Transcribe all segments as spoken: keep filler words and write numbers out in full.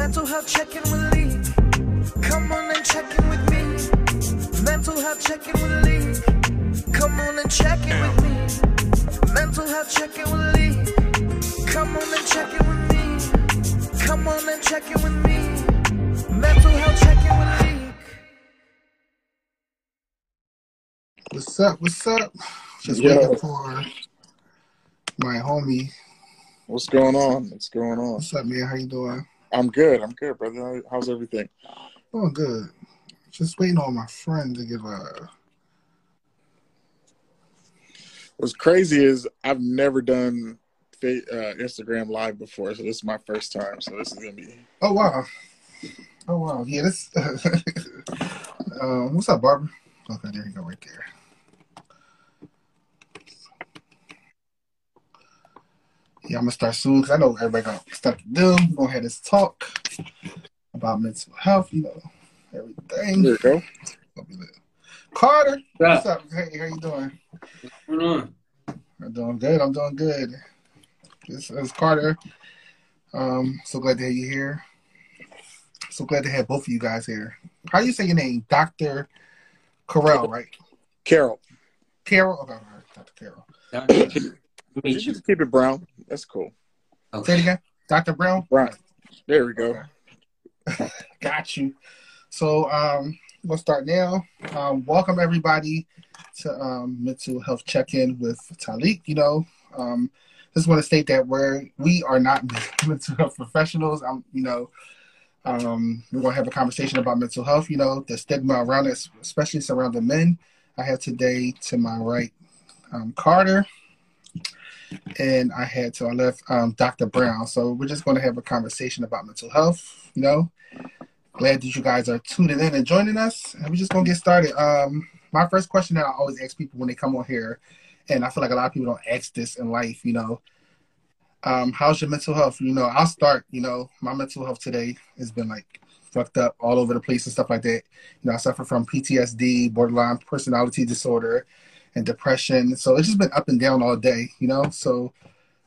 Mental health check-in with Leek. Come on and check in with me. Mental health check-in with Leek. Come on and check in with me. Mental health check-in with Leek. Come on and check in with me. Come on and check in with me. Mental health check-in with Leek. What's up? What's up? Just yeah. waiting for my homie. What's going on? What's going on? What's up, man? How you doing? I'm good. I'm good, brother. How's everything? Oh, good. Just waiting on my friend to give a... What's crazy is I've never done uh, Instagram Live before, so this is my first time, so this is going to be... Oh, wow. Oh, wow. Yeah, this... um, what's up, Barbara? Okay, there you go, right there. Yeah, I'm going to start soon because I know everybody got stuff to do. Go ahead and talk about mental health, you know, everything. There you go. Carter, what's up? Hey, how you doing? What's going on? I'm doing good. I'm doing good. This is Carter. Um, so glad to have you here. So glad to have both of you guys here. How do you say your name? Doctor Carroll, right? Carroll. Carroll? Okay, all right. Doctor Carroll. Doctor You just keep it brown. That's cool. Okay. Say it again. Doctor Brown? Brown. There we go. Okay. Got you. So um, we'll start now. Um, welcome, everybody, to um, Mental Health Check-In with Taleek. You know, um, just want to state that we're, we are not mental health professionals. I'm, you know, um, we're going to have a conversation about mental health, you know, the stigma around it, especially surrounding men. I have today to my right, um, Carter. And I had to, I left um, Doctor Brown. So we're just going to have a conversation about mental health, you know. Glad that you guys are tuning in and joining us. And we're just going to get started. Um, my first question that I always ask people when they come on here, and I feel like a lot of people don't ask this in life, you know, um, how's your mental health? You know, I'll start, you know, my mental health today has been like fucked up all over the place and stuff like that. You know, I suffer from P T S D, borderline personality disorder, and depression. So it's just been up and down all day, you know? So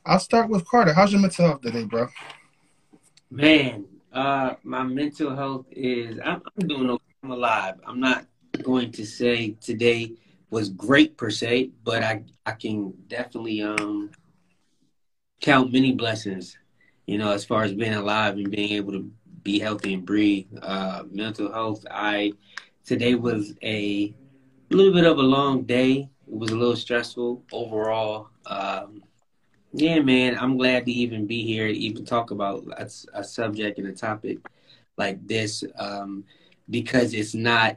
I'll start with Carter. How's your mental health today, bro? Man, uh, my mental health is, I'm, I'm doing okay. I'm alive. I'm not going to say today was great per se, but I, I can definitely um, count many blessings, you know, as far as being alive and being able to be healthy and breathe. Uh, mental health, I, today was a little bit of a long day. It was a little stressful overall. Um, yeah, man, I'm glad to even be here, to even talk about a, a subject and a topic like this, um, because it's not,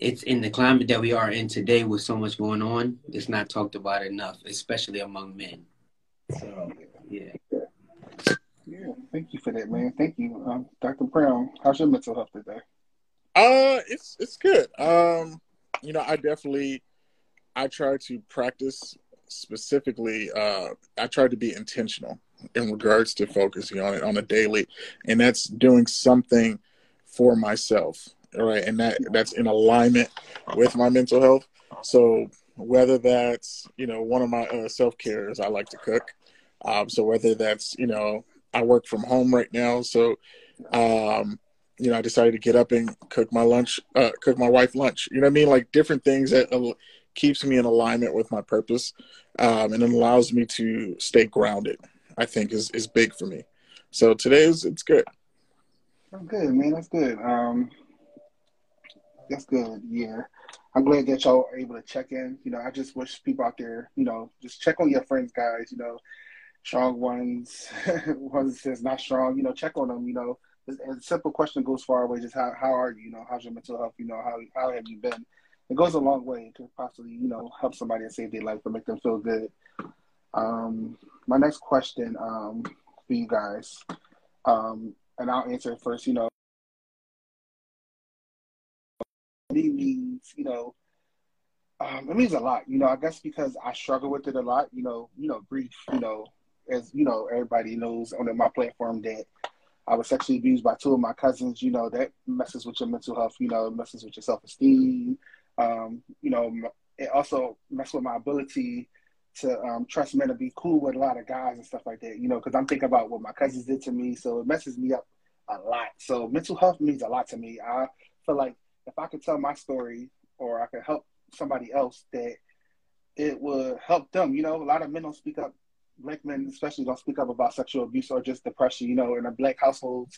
it's in the climate that we are in today with so much going on, it's not talked about enough, especially among men. So, yeah. Yeah, thank you for that, man. Thank you. Um, Doctor Brown, how's your mental health today? Uh, it's, it's good. Um, you know, I definitely, I try to practice specifically, uh, I try to be intentional in regards to focusing on it on a daily, and that's doing something for myself, right? And that, that's in alignment with my mental health. So whether that's, you know, one of my uh, self-care is I like to cook. Um, so whether that's, you know, I work from home right now. So, um, you know, I decided to get up and cook my lunch, uh, cook my wife lunch. You know what I mean? Like different things that al- keeps me in alignment with my purpose, um, and it allows me to stay grounded, I think is, is big for me. So today is, it's good. That's good, man. That's good. Um, that's good. Yeah. I'm glad that y'all are able to check in. You know, I just wish people out there, you know, just check on your friends, guys, you know, strong ones, ones that's not strong, you know, check on them, you know. A simple question goes far away. Just how how are you? You know, how's your mental health? You know, how how have you been? It goes a long way to possibly, you know, help somebody and save their life or make them feel good. Um, my next question um, for you guys, um, and I'll answer it first. You know, it means you know, um, it means a lot. You know, I guess because I struggle with it a lot. You know, you know, grief. You know, as you know, everybody knows on my platform that I was sexually abused by two of my cousins. You know, that messes with your mental health, you know, messes with your self-esteem. Um, you know, it also messes with my ability to um, trust men, to be cool with a lot of guys and stuff like that, you know, because I'm thinking about what my cousins did to me, so it messes me up a lot. So mental health means a lot to me. I feel like if I could tell my story or I could help somebody else, that it would help them. You know, a lot of men don't speak up. Black men especially don't speak up about sexual abuse or just depression. You know, in a black household,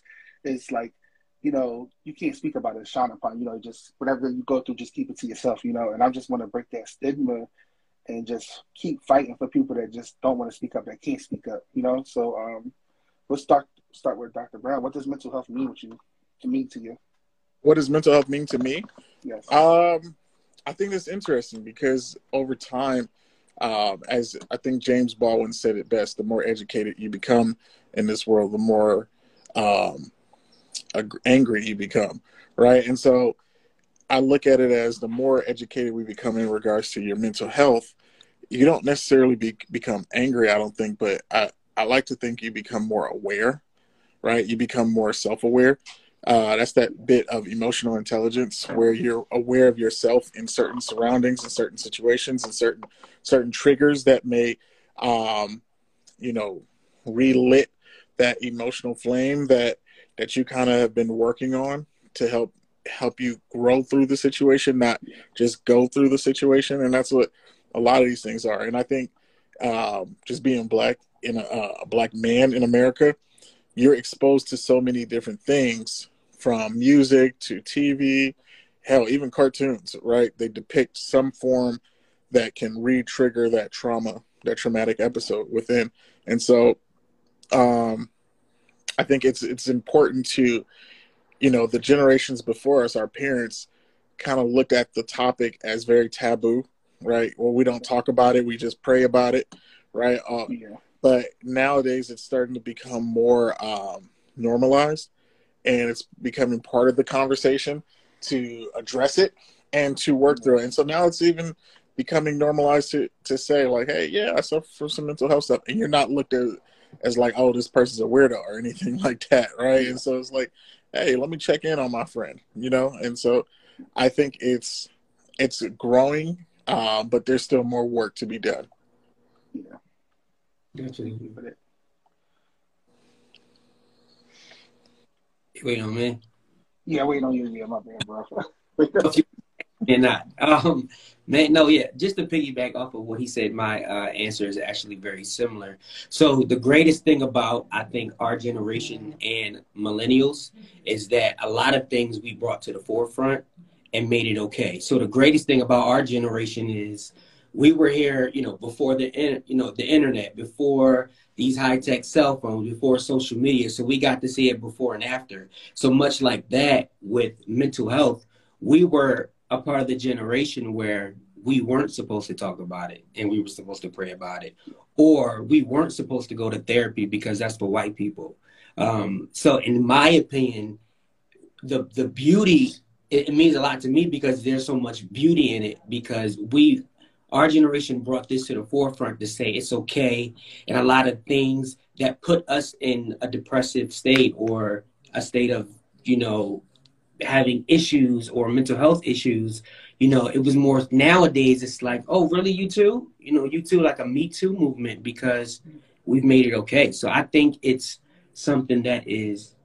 it's like, you know, you can't speak about it, shine upon, you know, just whatever you go through, just keep it to yourself, you know. And I just want to break that stigma and just keep fighting for people that just don't want to speak up, that can't speak up, you know. So um, let's start start with Doctor Brown. What does mental health mean with you, to mean to you? What does mental health mean to me? Yes. Um, I think that's interesting because over time, Um, as I think James Baldwin said it best, the more educated you become in this world, the more um, ag- angry you become, right? And so I look at it as the more educated we become in regards to your mental health, you don't necessarily be- become angry, I don't think, but I, I like to think you become more aware, right? You become more self-aware. Uh, that's that bit of emotional intelligence where you're aware of yourself in certain surroundings, in certain situations, and certain certain triggers that may, um, you know, relit that emotional flame that that you kind of have been working on to help help you grow through the situation, not just go through the situation. And that's what a lot of these things are. And I think um, just being black in a, a black man in America, you're exposed to so many different things, from music to T V, hell, even cartoons, right? They depict some form that can re-trigger that trauma, that traumatic episode within. And so um, I think it's it's important to, you know, the generations before us, our parents, kind of looked at the topic as very taboo, right? Well, we don't talk about it, we just pray about it, right? Uh, yeah. But nowadays it's starting to become more um, normalized, and it's becoming part of the conversation to address it and to work through it. And so now it's even becoming normalized to, to say like, hey, yeah, I suffer from some mental health stuff. And you're not looked at as like, oh, this person's a weirdo or anything like that, right? Yeah. And so it's like, hey, let me check in on my friend, you know? And so I think it's it's growing, uh, but there's still more work to be done. Yeah. Gotcha. You waiting on me? Yeah, waiting on you. Yeah, my bad, bro. You're not. Um, man, no, yeah. Just to piggyback off of what he said, my uh, answer is actually very similar. So the greatest thing about, I think, our generation and millennials is that a lot of things we brought to the forefront and made it okay. So the greatest thing about our generation is we were here, you know, before the, you know, the internet, before these high-tech cell phones, before social media. So we got to see it before and after. So much like that with mental health, we were a part of the generation where we weren't supposed to talk about it and we were supposed to pray about it, or we weren't supposed to go to therapy because that's for white people. Um, so in my opinion, the the beauty, it, it means a lot to me because there's so much beauty in it, because we, our generation brought this to the forefront to say it's okay. And a lot of things that put us in a depressive state or a state of, you know, having issues or mental health issues, you know, it was more nowadays. It's like, oh, really? You too? You know, you too, like a Me Too movement, because we've made it okay. So I think it's something that is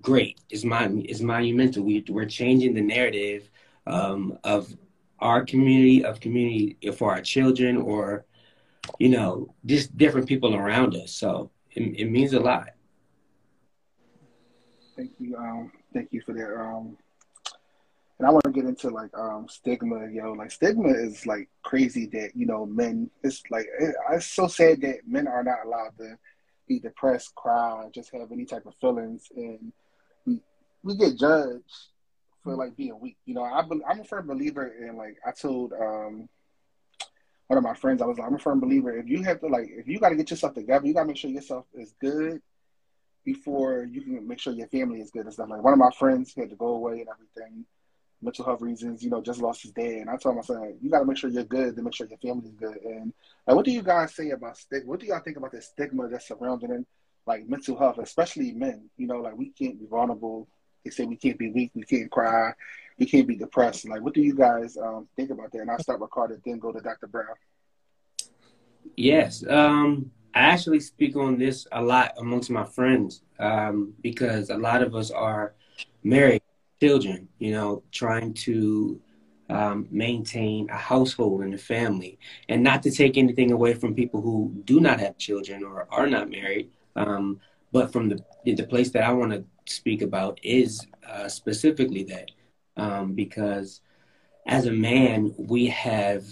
great. It's, mon- it's monumental. We, we're changing the narrative um, of our community, of community for our children, or, you know, just different people around us. So it, it means a lot. Thank you. Um, thank you for that. Um, and I want to get into like um, stigma, yo. Like stigma is like crazy that, you know, men, it's like, it, it's so sad that men are not allowed to be depressed, cry, just have any type of feelings. And we, we get judged for like being weak, you know. I be, I'm a firm believer in, like, I told um, one of my friends, I was like, I'm a firm believer. If you have to, like, if you got to get yourself together, you got to make sure yourself is good before you can make sure your family is good and stuff. Like, one of my friends had to go away and everything, mental health reasons, you know, just lost his dad. And I told him, I said, you got to make sure you're good to make sure your family is good. And like, what do you guys say about stigma? What do y'all think about the stigma that's surrounding like mental health, especially men? You know, like, we can't be vulnerable. They say we can't be weak, we can't cry, we can't be depressed. Like, what do you guys um, think about that? And I'll start with Carter, then go to Doctor Brown. Yes. Um, I actually speak on this a lot amongst my friends um, because a lot of us are married, children, you know, trying to um, maintain a household and a family. And not to take anything away from people who do not have children or are not married, um, but from the, the place that I want to speak about is uh, specifically that um, because as a man, we have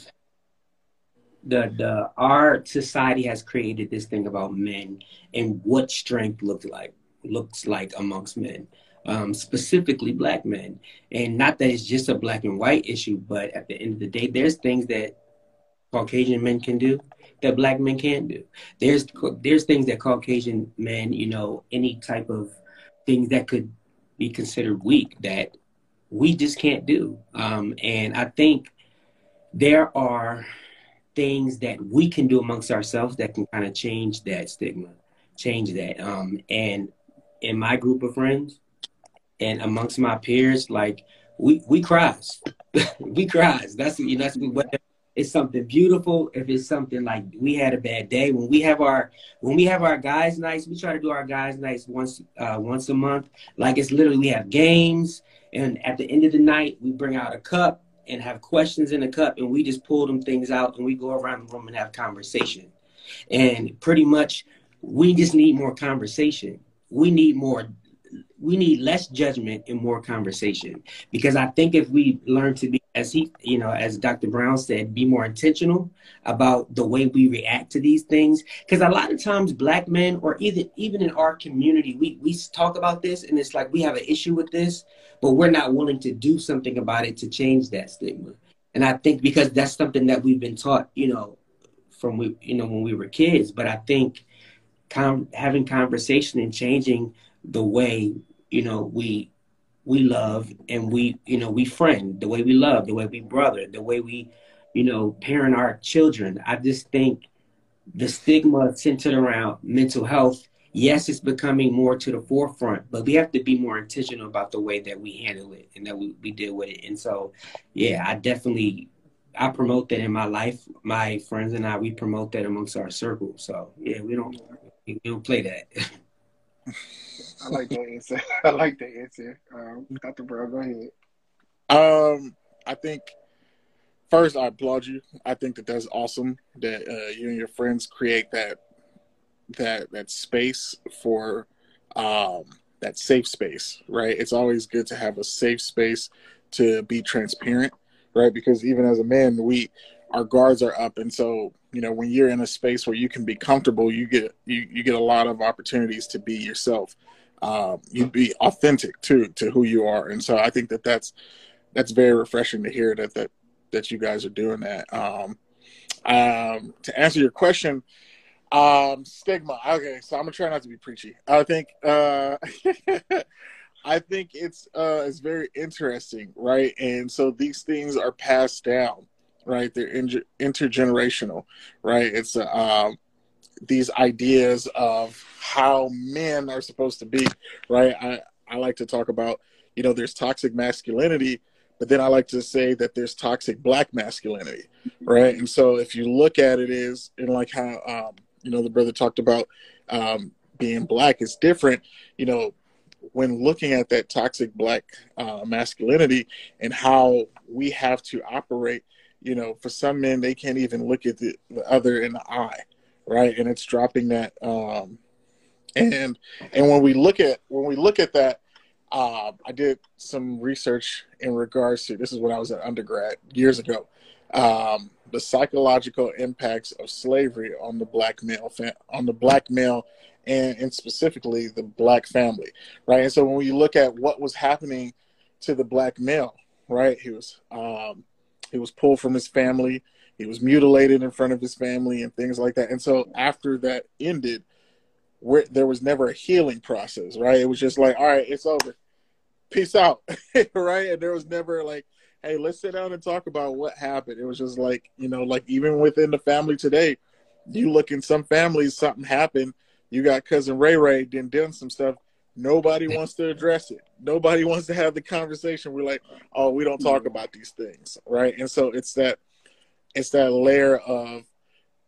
the the our society has created this thing about men and what strength looked like looks like amongst men, um, specifically black men. And not that it's just a black and white issue, but at the end of the day, there's things that Caucasian men can do that black men can't do. There's there's things that Caucasian men, you know, any type of things that could be considered weak that we just can't do. Um, and I think there are things that we can do amongst ourselves that can kind of change that stigma, change that. Um, and in my group of friends and amongst my peers, like we, we cries, we cries. That's, you know, that's what it's something beautiful. If it's something like we had a bad day, when we have our, when we have our guys nights, we try to do our guys nights once, uh, once a month. Like it's literally, we have games. And at the end of the night, we bring out a cup and have questions in the cup, and we just pull them things out, and we go around the room and have conversation. And pretty much, we just need more conversation. We need more. We need less judgment and more conversation, because I think if we learn to be, as he, you know, as Doctor Brown said, be more intentional about the way we react to these things. Because a lot of times black men, or even, even in our community, we, we talk about this and it's like we have an issue with this, but we're not willing to do something about it to change that stigma. And I think because that's something that we've been taught, you know, from, we, you know, when we were kids. But I think com- having conversation and changing the way, you know, we we love and we, you know, we friend, the way we love, the way we brother, the way we, you know, parent our children. I just think the stigma centered around mental health, yes, it's becoming more to the forefront, but we have to be more intentional about the way that we handle it and that we, we deal with it. And so, yeah, I definitely, I promote that in my life. My friends and I, we promote that amongst our circle. So yeah, we don't, we don't play that. I like that answer. I like that answer. Um, Doctor Brown, go ahead. Um, I think, first, I applaud you. I think that that's awesome that uh, you and your friends create that that that space for um, that safe space, right? It's always good to have a safe space to be transparent, right? Because even as a man, we our guards are up, and so, you know, when you're in a space where you can be comfortable, you get you, you get a lot of opportunities to be yourself. Um, you'd be authentic to to who you are, and so I think that that's that's very refreshing to hear that that that you guys are doing that. Um, um, to answer your question, um, stigma. Okay, so I'm gonna try not to be preachy. I think uh, I think it's uh, it's very interesting, right? And so these things are passed down, right? They're inter- intergenerational, right? It's a uh, um, these ideas of how men are supposed to be, right? I, I like to talk about, you know, there's toxic masculinity, but then I like to say that there's toxic black masculinity, right? And so if you look at it is, and like how, um, you know, the brother talked about um, being black is different, you know, when looking at that toxic black uh, masculinity and how we have to operate, you know, for some men, they can't even look at the, the other in the eye, right? And it's dropping that, um, and and when we look at when we look at that, uh, I did some research in regards to this is when I was an undergrad years ago, um, the psychological impacts of slavery on the black male fam- on the black male and, and specifically the black family, right? And so when we look at what was happening to the black male, right, he was um, he was pulled from his family. He was mutilated in front of his family and things like that. And so after that ended, where there was never a healing process, right? It was just like, all right, it's over. Peace out, right? And there was never like, hey, let's sit down and talk about what happened. It was just like, you know, like even within the family today, you look in some families, something happened. You got cousin Ray Ray then done some stuff. Nobody wants to address it. Nobody wants to have the conversation. We're like, oh, we don't talk about these things, right? And so it's that, it's that layer of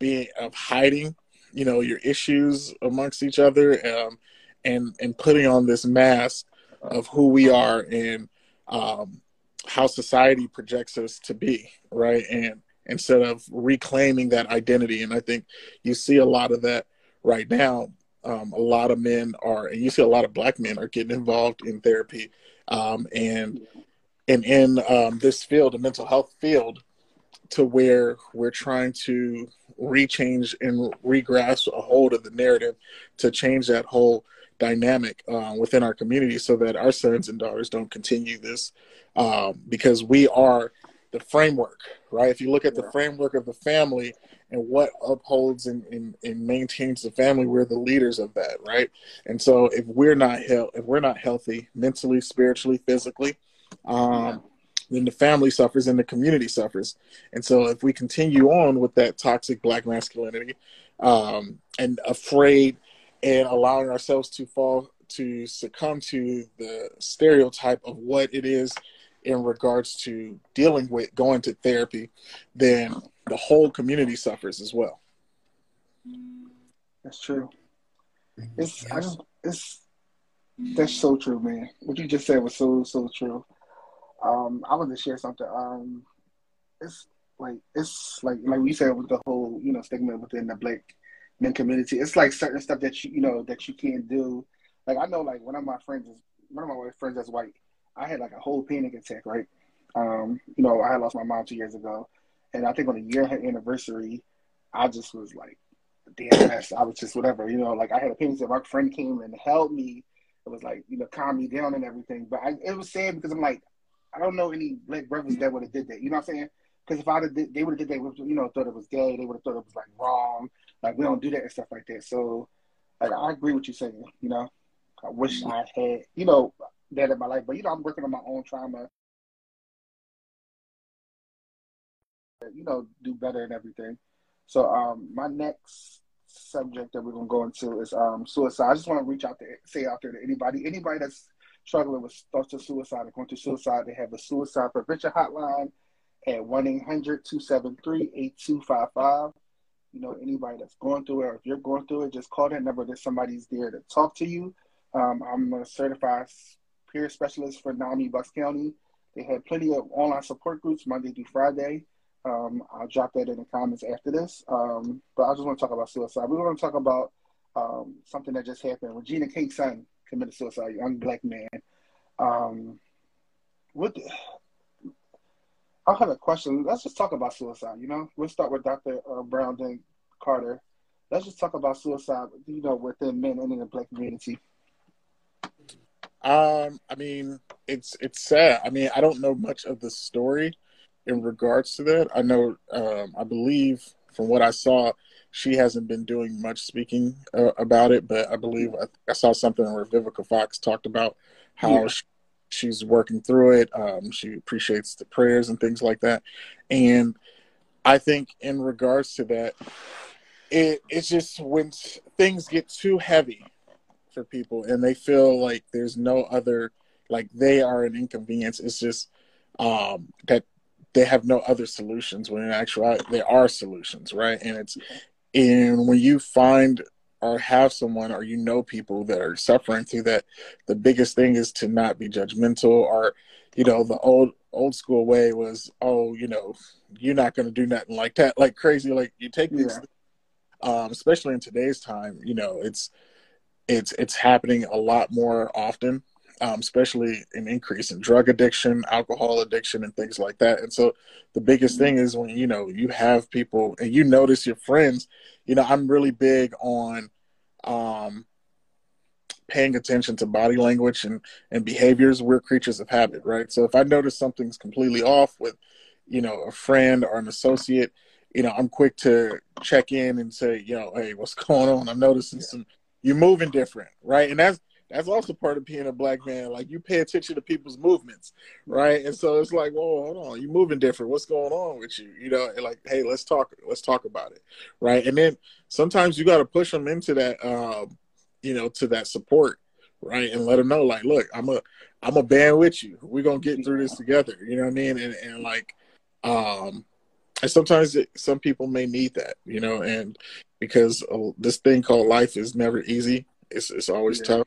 being of hiding, you know, your issues amongst each other, um, and and putting on this mask of who we are and um, how society projects us to be, right? And instead of reclaiming that identity, and I think you see a lot of that right now. Um, a lot of men are, and you see a lot of Black men are getting involved in therapy, um, and and in um, this field, the mental health field, to where we're trying to rechange and regrasp a hold of the narrative to change that whole dynamic uh, within our community, so that our sons and daughters don't continue this, um, because we are the framework, right? If you look at the framework of the family and what upholds and, and, and maintains the family, we're the leaders of that, right? And so if we're not hel- if we're not healthy mentally, spiritually, physically, um, then the family suffers and the community suffers. And so if we continue on with that toxic Black masculinity, um, and afraid and allowing ourselves to fall, to succumb to the stereotype of what it is in regards to dealing with going to therapy, then the whole community suffers as well. That's true. It's, yes. I don't, it's, that's so true, man. What you just said was so, so true. Um, I want to share something. Um, it's like, it's like, like we said with the whole, you know, stigma within the Black men community. It's like certain stuff that you, you know, that you can't do. Like, I know, like one of my friends is, one of my white friends that's white. I had like a whole panic attack, right? Um, you know, I had lost my mom two years ago. And I think on the year anniversary, I just was like, damn, I was just whatever, you know, like I had a panic attack. My friend came and helped me. It was like, you know, calm me down and everything. But I, it was sad because I'm like, I don't know any Black brothers that would have did that. You know what I'm saying? Because if I did, they would have did that, you know, thought it was gay. They would have thought it was like wrong. Like we don't do that and stuff like that. So, like I agree with you saying. You know, I wish I had, you know, that in my life. But you know, I'm working on my own trauma. You know, do better and everything. So, um, my next subject that we're gonna go into is um suicide. I just want to reach out to say out there to anybody, anybody that's struggling with thoughts of suicide or going through suicide. They have a suicide prevention hotline at one eight hundred two seven three eight two five five. You know, anybody that's going through it, or if you're going through it, just call that number. There's somebody's there to talk to you. Um, I'm a certified peer specialist for NAMI Bucks County. They have plenty of online support groups Monday through Friday. Um, I'll drop that in the comments after this. Um, but I just want to talk about suicide. We're going to talk about um, something that just happened. Regina King's son committed suicide, a young Black man. Um, what? The, I have a question. Let's just talk about suicide, you know? We'll start with Doctor Uh, Brown, then Karter. Let's just talk about suicide, you know, within men and in the Black community. Um, I mean, it's it's sad. I mean, I don't know much of the story in regards to that. I know, um, I believe, from what I saw, she hasn't been doing much speaking uh, about it, but I believe I, I saw something where Vivica Fox talked about how yeah. she, she's working through it. Um, she appreciates the prayers and things like that. And I think in regards to that, it it's just when things get too heavy for people and they feel like there's no other, like they are an inconvenience. It's just um, that they have no other solutions, when in actuality there are solutions, right? And it's And when you find or have someone or you know people that are suffering through that, the biggest thing is to not be judgmental or, you know, the old old school way was, oh, you know, you're not going to do nothing like that, like crazy. Like you take these, yeah. things, um, especially in today's time, you know, it's it's it's happening a lot more often, um, especially an increase in drug addiction, alcohol addiction, and things like that. And so the biggest thing is when, you know, you have people and you notice your friends, you know, I'm really big on um, paying attention to body language and, and behaviors. We're creatures of habit, right? So if I notice something's completely off with, you know, a friend or an associate, you know, I'm quick to check in and say, yo, hey, what's going on? I'm noticing yeah. some, you're moving different, right? And that's, that's also part of being a Black man. Like you pay attention to people's movements, right? And so it's like, whoa, hold on, you're moving different. What's going on with you? You know, and like, hey, let's talk. Let's talk about it, right? And then sometimes you got to push them into that, um, you know, to that support, right? And let them know, like, look, I'm a, I'm a band with you. We're gonna get through this together. You know what I mean? And and like, um, And sometimes it, some people may need that, you know, and because oh, this thing called life is never easy. It's it's always yeah. tough.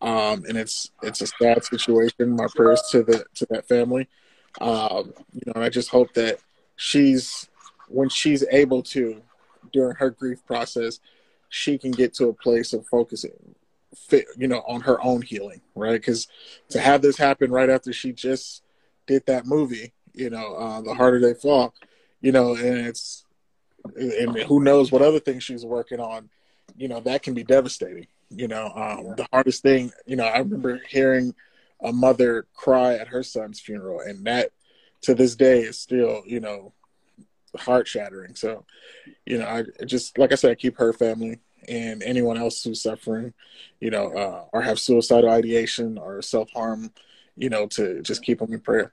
Um, and it's it's a sad situation. My prayers to the to that family. Um, you know, and I just hope that she's, when she's able to, during her grief process, she can get to a place of focusing, fit, you know, on her own healing, right? Because to have this happen right after she just did that movie, you know, uh, The Harder They Fall, you know, and it's, and who knows what other things she's working on, you know, that can be devastating. You know, um, yeah. the hardest thing, you know, I remember hearing a mother cry at her son's funeral, and that to this day is still, you know, heart shattering. So, you know, I just, like I said, I keep her family and anyone else who's suffering, you know, uh, or have suicidal ideation or self-harm, you know, to just keep them in prayer.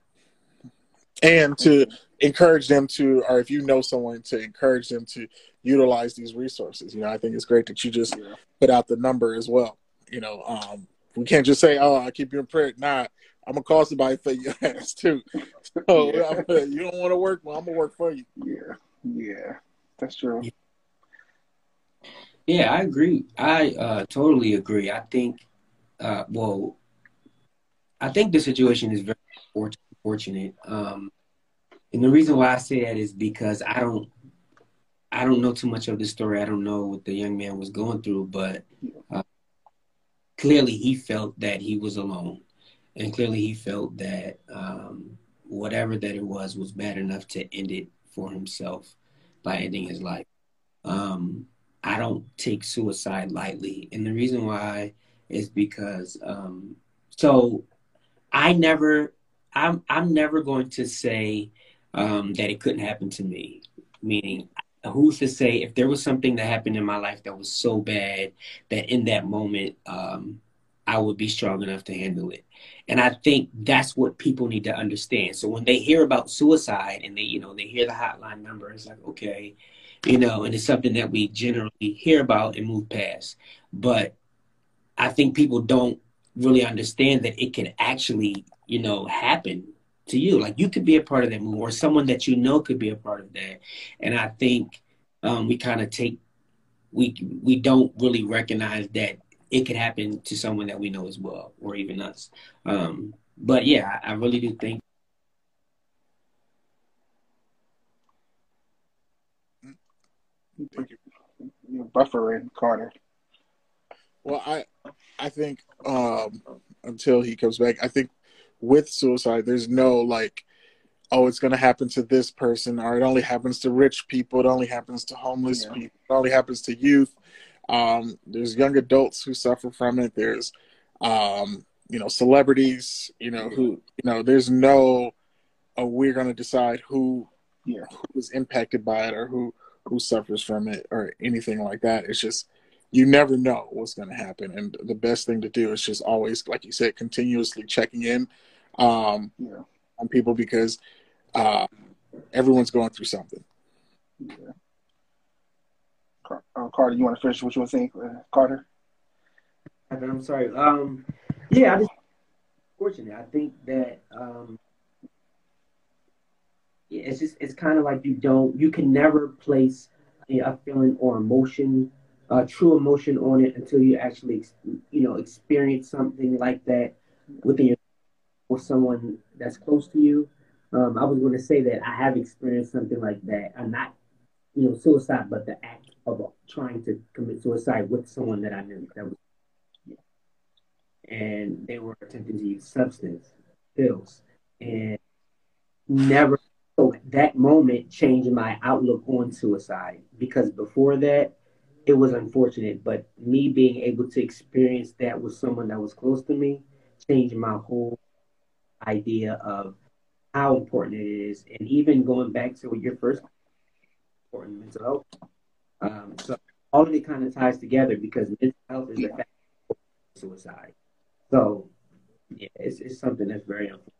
And to encourage them to, or if you know someone, to encourage them to utilize these resources. You know, I think it's great that you just yeah. put out the number as well. You know, um, we can't just say, oh, I'll keep you in prayer. Nah, I'm going to call somebody for your ass too. So yeah. I'm gonna, you don't want to work, well, I'm going to work for you. Yeah, yeah, that's true. Yeah, I agree. I uh, totally agree. I think, uh, well, I think the situation is very important. Fortunate, um, and the reason why I say that is because I don't, I don't know too much of the story. I don't know what the young man was going through, but uh, clearly he felt that he was alone, and clearly he felt that um, whatever that it was was bad enough to end it for himself by ending his life. Um, I don't take suicide lightly, and the reason why is because um, so I never. I'm I'm never going to say um, that it couldn't happen to me. Meaning, who's to say if there was something that happened in my life that was so bad that in that moment um, I would be strong enough to handle it? And I think that's what people need to understand. So when they hear about suicide and they, you know, they hear the hotline number, it's like, okay, you know, and it's something that we generally hear about and move past. But I think people don't really understand that it can actually, you know, happen to you. Like, you could be a part of that movement, or someone that you know could be a part of that. And I think um, we kind of take, we we don't really recognize that it could happen to someone that we know as well, or even us. Um, but yeah, I, I really do think. You're buffering, Karter. Well, I, I think um, until he comes back, I think with suicide, there's no like, oh, it's going to happen to this person, or it only happens to rich people, it only happens to homeless yeah. people, it only happens to youth. Um, there's young adults who suffer from it. There's, um, you know, celebrities, you know, who, you know, there's no, oh, we're going to decide who, yeah. who is impacted by it, or who, who suffers from it, or anything like that. It's just, you never know what's going to happen. And the best thing to do is just always, like you said, continuously checking in um, yeah. on people, because uh, everyone's going through something. Yeah. Car- uh, Karter, you want to finish what you were saying, uh, Karter? I'm sorry. Um, yeah, I just, fortunately, I think that um, yeah, it's just, it's kind of like you don't, you can never place you know, a feeling or emotion Uh, true emotion on it until you actually, you know, experience something like that within your, or someone that's close to you. Um, I was going to say that I have experienced something like that. I'm not, you know, suicide, but the act of uh, trying to commit suicide with someone that I knew. That was, yeah. And they were attempting to use substance, pills, and never. So that moment changed my outlook on suicide, because before that, it was unfortunate, but me being able to experience that with someone that was close to me changed my whole idea of how important it is. And even going back to your first important mental health. Um, so all of it kind of ties together, because mental health is a factor of suicide. So yeah, it's, it's something that's very unfortunate.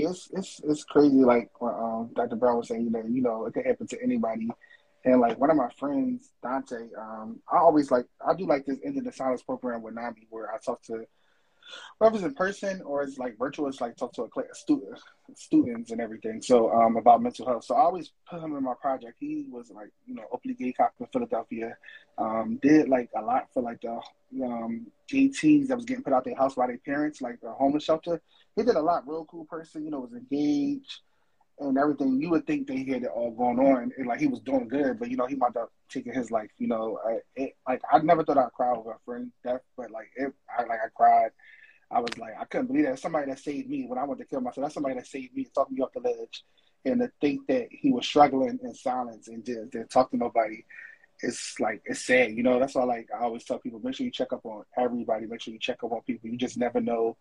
Yes, it's it's crazy. Like um, Doctor Brown was saying, that, you know, it could happen to anybody. And, like, one of my friends, Dante, um, I always, like, I do, like, this End of the Silence program with NAMI, where I talk to whether it's in person or it's like virtual, it's like talk to a class, student, students and everything. So um, about mental health. So I always put him in my project. He was like, you know, openly gay cop in Philadelphia. Um, did like a lot for like the um, gay teens that was getting put out their house by their parents, like the homeless shelter. He did a lot. Real cool person. You know, was engaged and everything. You would think they had it all going on and like he was doing good, but you know, he wound up taking his life. You know, I, it, like I never thought I'd cry over a friend's death, but like it, I like I cried. I was like, I couldn't believe that. Somebody that saved me when I went to kill myself, that's somebody that saved me, talked me off the ledge. And to think that he was struggling in silence and didn't, didn't talk to nobody, it's like, it's sad. You know, that's why like I always tell people, make sure you check up on everybody. Make sure you check up on people. You just never know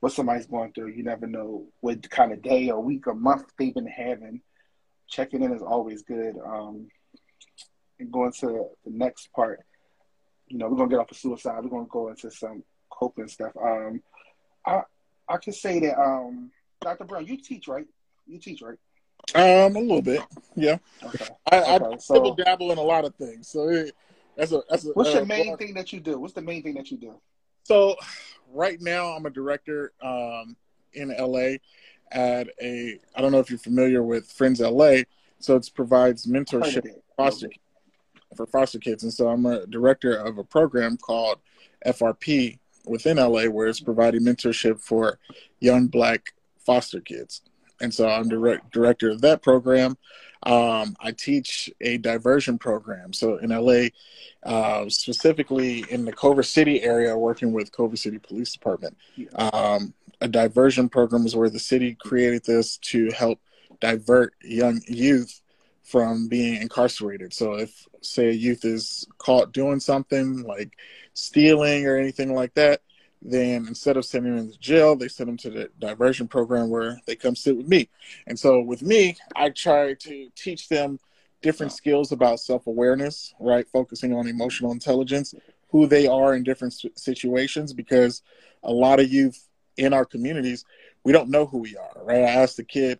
what somebody's going through. You never know what kind of day or week or month they've been having. Checking in is always good. Um, and going to the next part, you know, we're going to get off of suicide. We're going to go into some coping stuff. Um, I I can say that um, Doctor Brown, you teach, right? You teach, right? Um, a little bit, yeah. Okay. I, okay. I so, dabble in a lot of things. So it, that's a that's a. What's uh, your main blog. thing that you do? What's the main thing that you do? So right now, I'm a director um, in L A at a. I don't know if you're familiar with Friends L A. So it provides mentorship foster, for foster kids, and so I'm a director of a program called F R P. Within L A, where it's providing mentorship for young Black foster kids. And so I'm direct, director of that program. Um, I teach a diversion program. So in L A, uh, specifically in the Culver City area, working with Culver City Police Department, um, a diversion program is where the city created this to help divert young youth from being incarcerated. So if, say, a youth is caught doing something like stealing or anything like that, then instead of sending them to jail, they send them to the diversion program where they come sit with me. And so with me, I try to teach them different skills about self-awareness, right? Focusing on emotional intelligence, who they are in different situations, because a lot of youth in our communities, we don't know who we are, right? I asked the kid,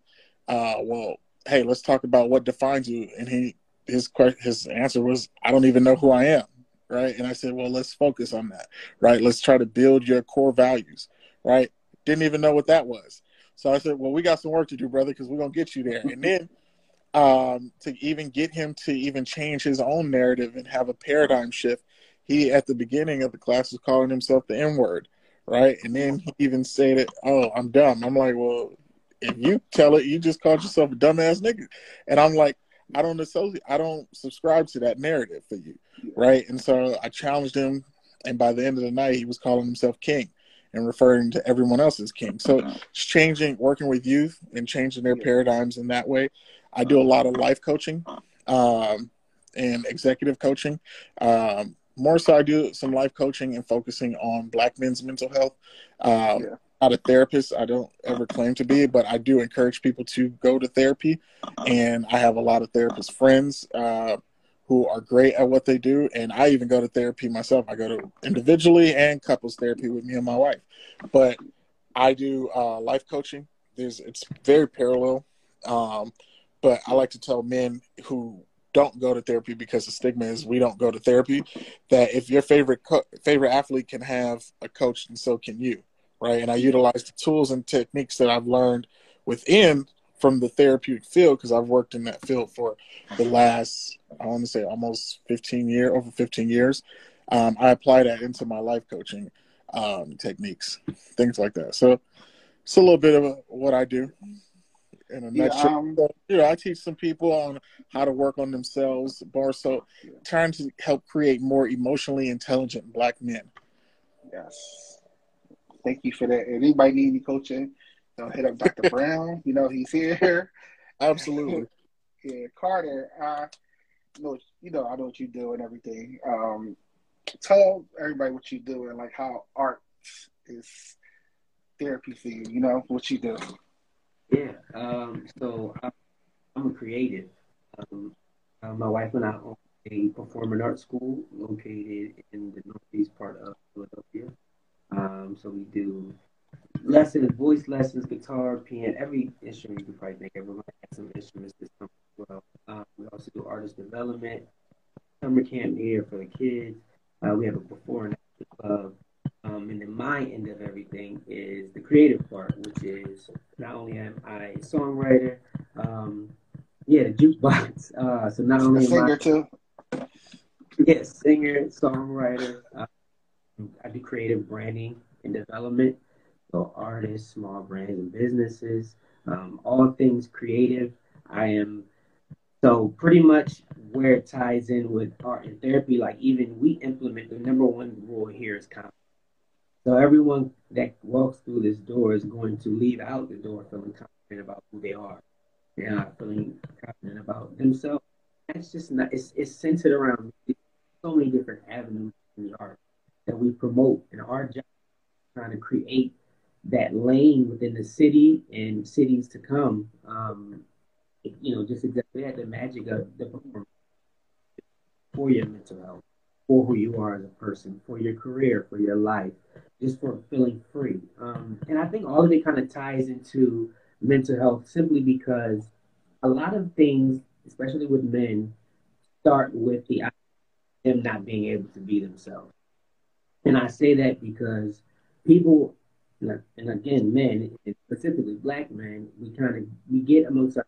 uh, well, hey, let's talk about what defines you. And he, his question, his answer was, I don't even know who I am, right? And I said, well, let's focus on that, right? Let's try to build your core values, right? Didn't even know what that was. So I said, well, we got some work to do, brother, because we're going to get you there. And then um, to even get him to even change his own narrative and have a paradigm shift, he, at the beginning of the class, was calling himself the N-word, right? And then he even said it, oh, I'm dumb. I'm like, well, if you tell it, you just called yourself a dumbass nigga. And I'm like, I don't associate, I don't subscribe to that narrative for you, right? And so I challenged him, and by the end of the night, he was calling himself king and referring to everyone else as king. So it's changing, working with youth and changing their paradigms in that way. I do a lot of life coaching um, and executive coaching. Um, more so I do some life coaching and focusing on Black men's mental health. Um, yeah. Not a therapist, I don't ever claim to be, but I do encourage people to go to therapy, and I have a lot of therapist friends uh, who are great at what they do, and I even go to therapy myself. I go to individually and couples therapy with me and my wife, but I do uh, life coaching. There's, it's very parallel, um, but I like to tell men who don't go to therapy, because the stigma is we don't go to therapy, that if your favorite co- favorite athlete can have a coach, and so can you. Right. And I utilize the tools and techniques that I've learned within from the therapeutic field, because I've worked in that field for the last, I want to say almost fifteen years, over fifteen years. Um, I apply that into my life coaching um, techniques, things like that. So it's a little bit of a, what I do. In a yeah, um, you know, I teach some people on how to work on themselves, more so trying to help create more emotionally intelligent Black men. Yes. Thank you for that. If anybody need any coaching, don't hit up Doctor Brown. You know, he's here. Absolutely. Yeah, Karter, I know, you know, I know what you do and everything. Um, tell everybody what you do and, like, how art is therapy for you, you know, what you do. Yeah. Um, so I'm, I'm a creative. Um, uh, my wife and I own a performing arts school located in the northeast part of Philadelphia. Um, so we do lessons, voice lessons, guitar, piano, every instrument you could probably think of. Everyone has some instruments this summer as well. Um, we also do artist development, summer camp here for the kids. Uh, we have a before and after club. Um, and then my end of everything creative part, which is not only am I a songwriter, um, yeah, the jukebox. Uh, so not only a singer am I, too. Yeah, singer, songwriter. Uh, I do creative branding and development. So artists, small brands, and businesses, um, all things creative. I am so pretty much where it ties in with art and therapy. Like even we implement the number one rule here is confidence. So everyone that walks through this door is going to leave out the door feeling confident about who they are. They're not feeling confident about themselves. That's just not. It's it's centered around so many different avenues in the art that we promote, and our job is trying to create that lane within the city and cities to come. Um, you know, just exactly that, the magic of the performance for your mental health, for who you are as a person, for your career, for your life, just for feeling free. Um, and I think all of it kind of ties into mental health simply because a lot of things, especially with men, start with the idea of them not being able to be themselves. And I say that because people, and again, men, specifically black men, we kind of, we get amongst our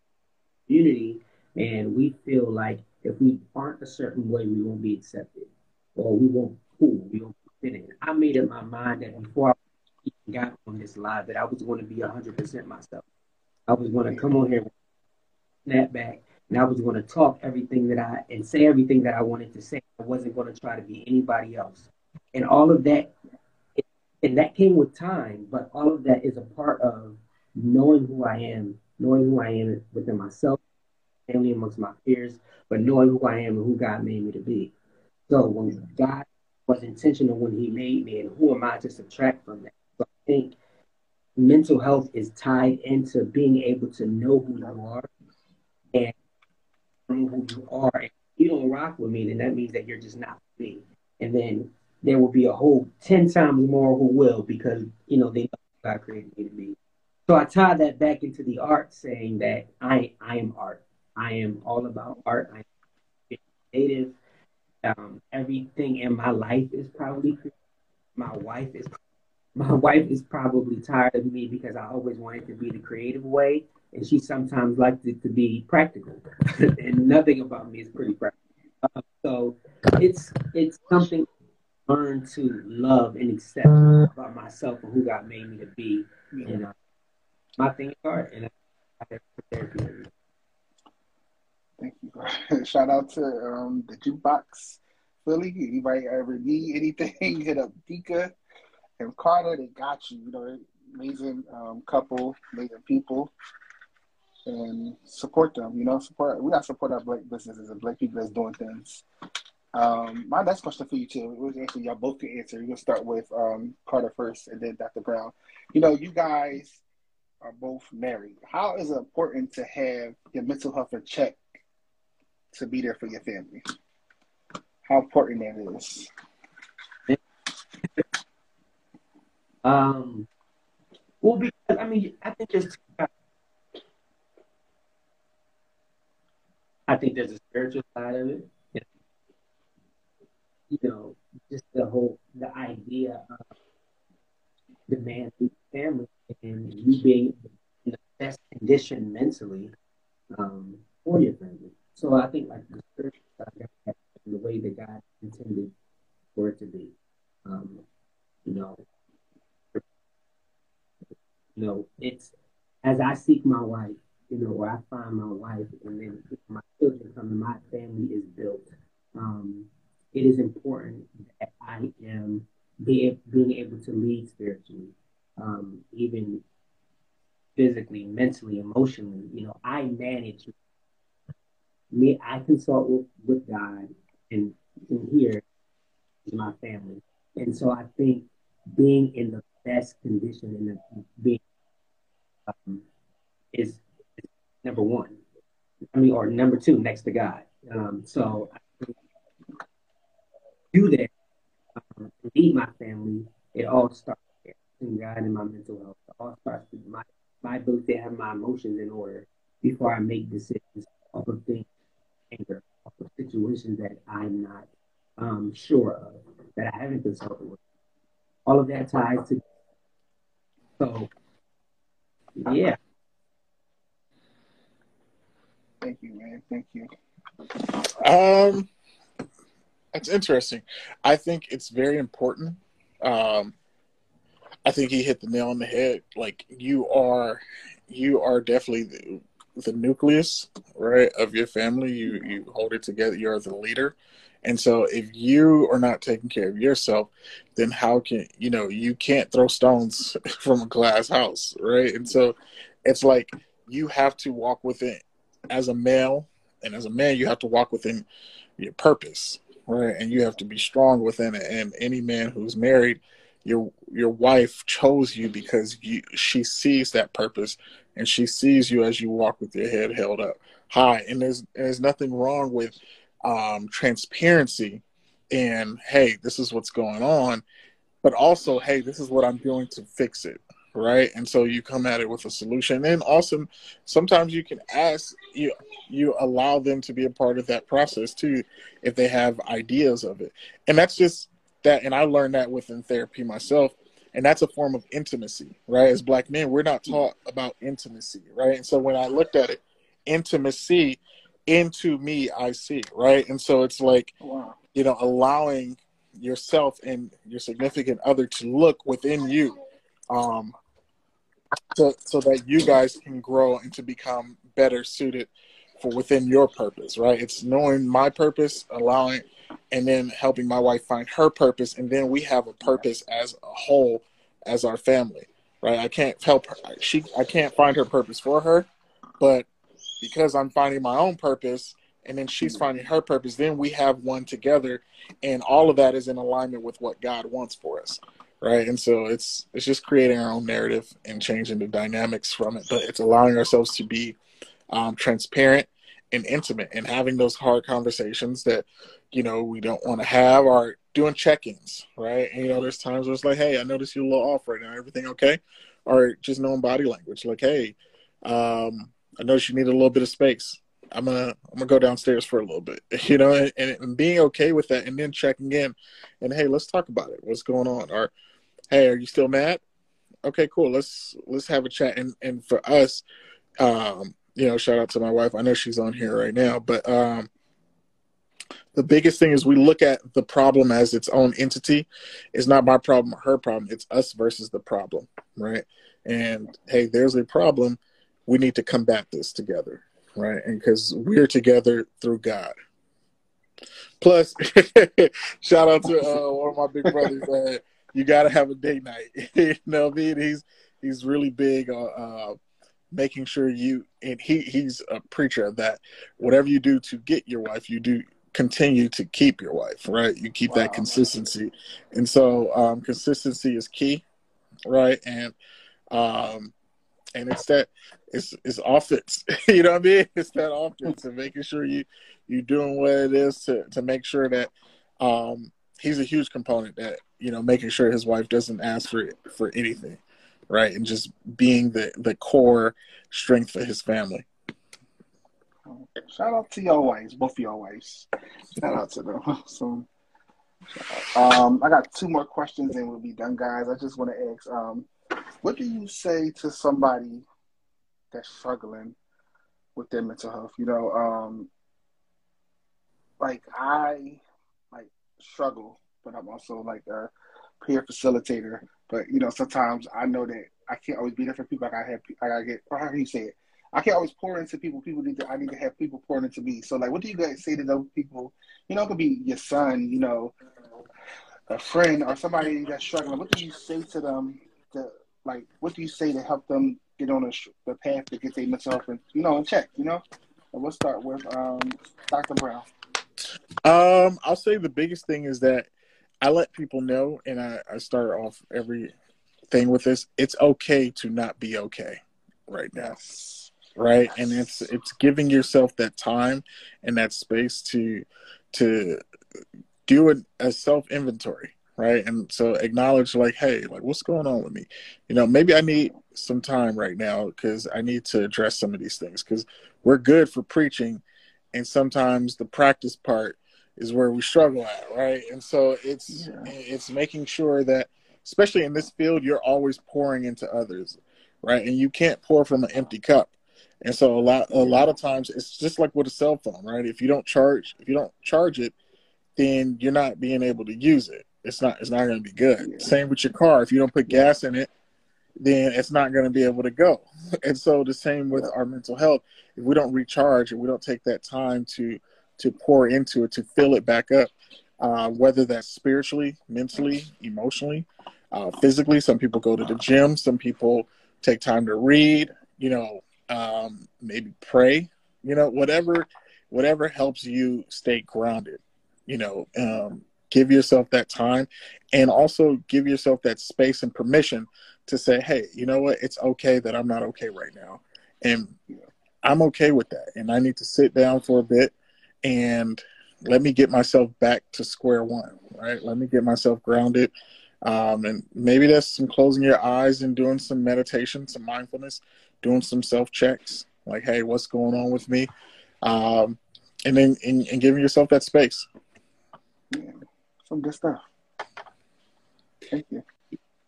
community and we feel like if we aren't a certain way, we won't be accepted or we won't cool, we won't fit in. I made up my mind that before I got on this live that I was going to be one hundred percent myself. I was going to come on here, snap back, and I was going to talk everything that I, and say everything that I wanted to say. I wasn't going to try to be anybody else. And all of that, it, and that came with time, but all of that is a part of knowing who I am, knowing who I am within myself, family, amongst my peers, but knowing who I am and who God made me to be. So when God was intentional when he made me, and who am I to subtract from that? So I think mental health is tied into being able to know who you are and who you are. If you don't rock with me, then that means that you're just not me. And then there will be a whole ten times more who will because, you know, they know who God created me to be. So I tie that back into the art, saying that I, I am art. I am all about art. I am creative. Um, everything in my life is probably creative. My wife is my wife is probably tired of me because I always wanted to be the creative way, and she sometimes liked it to be practical. And nothing about me is pretty practical. Uh, so it's it's something I learned to love and accept about myself and who God made me to be. And uh, my thing is art, and I have therapy. Thank you. Shout out to um, the Jukebox Philly. Anybody ever need anything, hit up Vivica and Karter. They got you. You know, amazing um, couple, amazing people, and support them. You know, support. We got to support our black businesses and black people that's doing things. Um, my next question for you too, it was actually y'all both can answer. We're gonna start with um, Karter first, and then Doctor Brown. You know, you guys are both married. How is it important to have your mental health in check? To be there for your family, how important that is. Um, well, because I mean, I think there's, I think there's a spiritual side of it. You know, just the whole the idea of the man through the family and you being in the best condition mentally um, for your family. So I think like the spiritual side, the way that God intended for it to be, um, you know, you know, it's as I seek my wife, you know, or I find my wife, and then my children come, and my family is built. Um, it is important that I am be, being able to lead spiritually, um, even physically, mentally, emotionally. You know, I manage. Me, I consult with, with God and in here is my family. And so I think being in the best condition in the being um, is, is number one. I mean, or number two, next to God. Um, so I think do that, um, lead my family. It all starts there, in God and my mental health. It all starts with my, my ability to have my emotions in order before I make decisions off of things. Anger, situations that I'm not um, sure of, that I haven't consulted with. All of that ties to So, yeah. Thank you, man. Thank you. Um, that's interesting. I think it's very important. Um, I think he hit the nail on the head. Like, you are, you are definitely the, the nucleus, right, of your family. You you hold it together. You're the leader. And so if you are not taking care of yourself, then how can, you know, you can't throw stones from a glass house, right? And so it's like you have to walk within, as a male, and as a man, you have to walk within your purpose, right? And you have to be strong within it. And any man who's married, your your wife chose you because you, she sees that purpose, and she sees you as you walk with your head held up high. And there's there's nothing wrong with Um, transparency and, hey, this is what's going on, but also, hey, this is what I'm doing to fix it, right? And so you come at it with a solution. And then also, sometimes you can ask, you you allow them to be a part of that process too, if they have ideas of it. And that's just that, and I learned that within therapy myself, and that's a form of intimacy, right? As Black men, we're not taught about intimacy, right? And so when I looked at it, intimacy, into me, I see, right? And so it's like, wow. You know, allowing yourself and your significant other to look within you, um, so, so that you guys can grow and to become better suited for within your purpose, right? It's knowing my purpose, allowing, and then helping my wife find her purpose, and then we have a purpose as a whole, as our family, right? I can't help her. She, I can't find her purpose for her, but because I'm finding my own purpose, and then she's finding her purpose, then we have one together, and all of that is in alignment with what God wants for us, right? And so it's it's just creating our own narrative and changing the dynamics from it, but it's allowing ourselves to be um, transparent and intimate, and having those hard conversations that, you know, we don't want to have, or doing check-ins, right? And, you know, there's times where it's like, hey, I noticed you're a little off right now. Everything okay? Or just knowing body language, like, hey, um, I noticed you need a little bit of space. I'm gonna I'm gonna go downstairs for a little bit, you know, and, and being okay with that, and then checking in, and hey, let's talk about it. What's going on? Or hey, are you still mad? Okay, cool. Let's let's have a chat. And and for us, um, you know, shout out to my wife. I know she's on here right now, but um, the biggest thing is we look at the problem as its own entity. It's not my problem or her problem. It's us versus the problem, right? And hey, there's a problem. We need to combat this together, right? And because we're together through God. Plus, shout out to uh, one of my big brothers. Uh, you got to have a date night. You know what I mean? He's, he's really big on uh, making sure you, and he, he's a preacher of that. Whatever you do to get your wife, you do continue to keep your wife, right? You keep wow. that consistency. And so um, consistency is key, right? And, um, And it's that, it's it's offense, you know what I mean? It's that offense, and making sure you, you're doing what it is to, to make sure that um, he's a huge component that, you know, making sure his wife doesn't ask for for anything, right? And just being the, the core strength for his family. Shout out to your wives, both of your wives. Shout out to them. So, um, I got two more questions and we'll be done, guys. I just want to ask... Um, what do you say to somebody that's struggling with their mental health? You know, um, like I like struggle, but I'm also like a peer facilitator. But, you know, sometimes I know that I can't always be there for people. Like I have, I gotta get, or how do you say it? I can't always pour into people. People need to, I need to have people pouring into me. So like, what do you guys say to those people? You know, it could be your son, you know, a friend or somebody that's struggling. What do you say to them? To, like, what do you say to help them get on a, the path to get their mental health, and, you know, in check, you know? And we'll start with um, Doctor Brown. Um, I'll say the biggest thing is that I let people know, and I, I start off every thing with this, it's okay to not be okay right now, yes. right? Yes. And it's it's giving yourself that time and that space to to do an, a self-inventory. Right. And so acknowledge, like, hey, like, what's going on with me? You know, maybe I need some time right now because I need to address some of these things, because we're good for preaching. And sometimes the practice part is where we struggle at. Right. And so it's yeah. it's making sure that especially in this field, you're always pouring into others, right? And you can't pour from an empty cup. And so a lot, a lot of times it's just like with a cell phone, right? If you don't charge, if you don't charge it, then you're not being able to use it. It's not, it's not going to be good. Same with your car. If you don't put gas in it, then it's not going to be able to go. And so the same with our mental health. If we don't recharge and we don't take that time to, to pour into it, to fill it back up, uh, whether that's spiritually, mentally, emotionally, uh, physically, some people go to the gym, some people take time to read, you know, um, maybe pray, you know, whatever, whatever helps you stay grounded, you know, um, give yourself that time, and also give yourself that space and permission to say, hey, you know what, it's okay that I'm not okay right now. And I'm okay with that. And I need to sit down for a bit and let me get myself back to square one, right? Let me get myself grounded. Um, and maybe that's some closing your eyes and doing some meditation, some mindfulness, doing some self-checks, like, hey, what's going on with me? Um, and then and, and giving yourself that space. Yeah. Some good stuff. Thank you.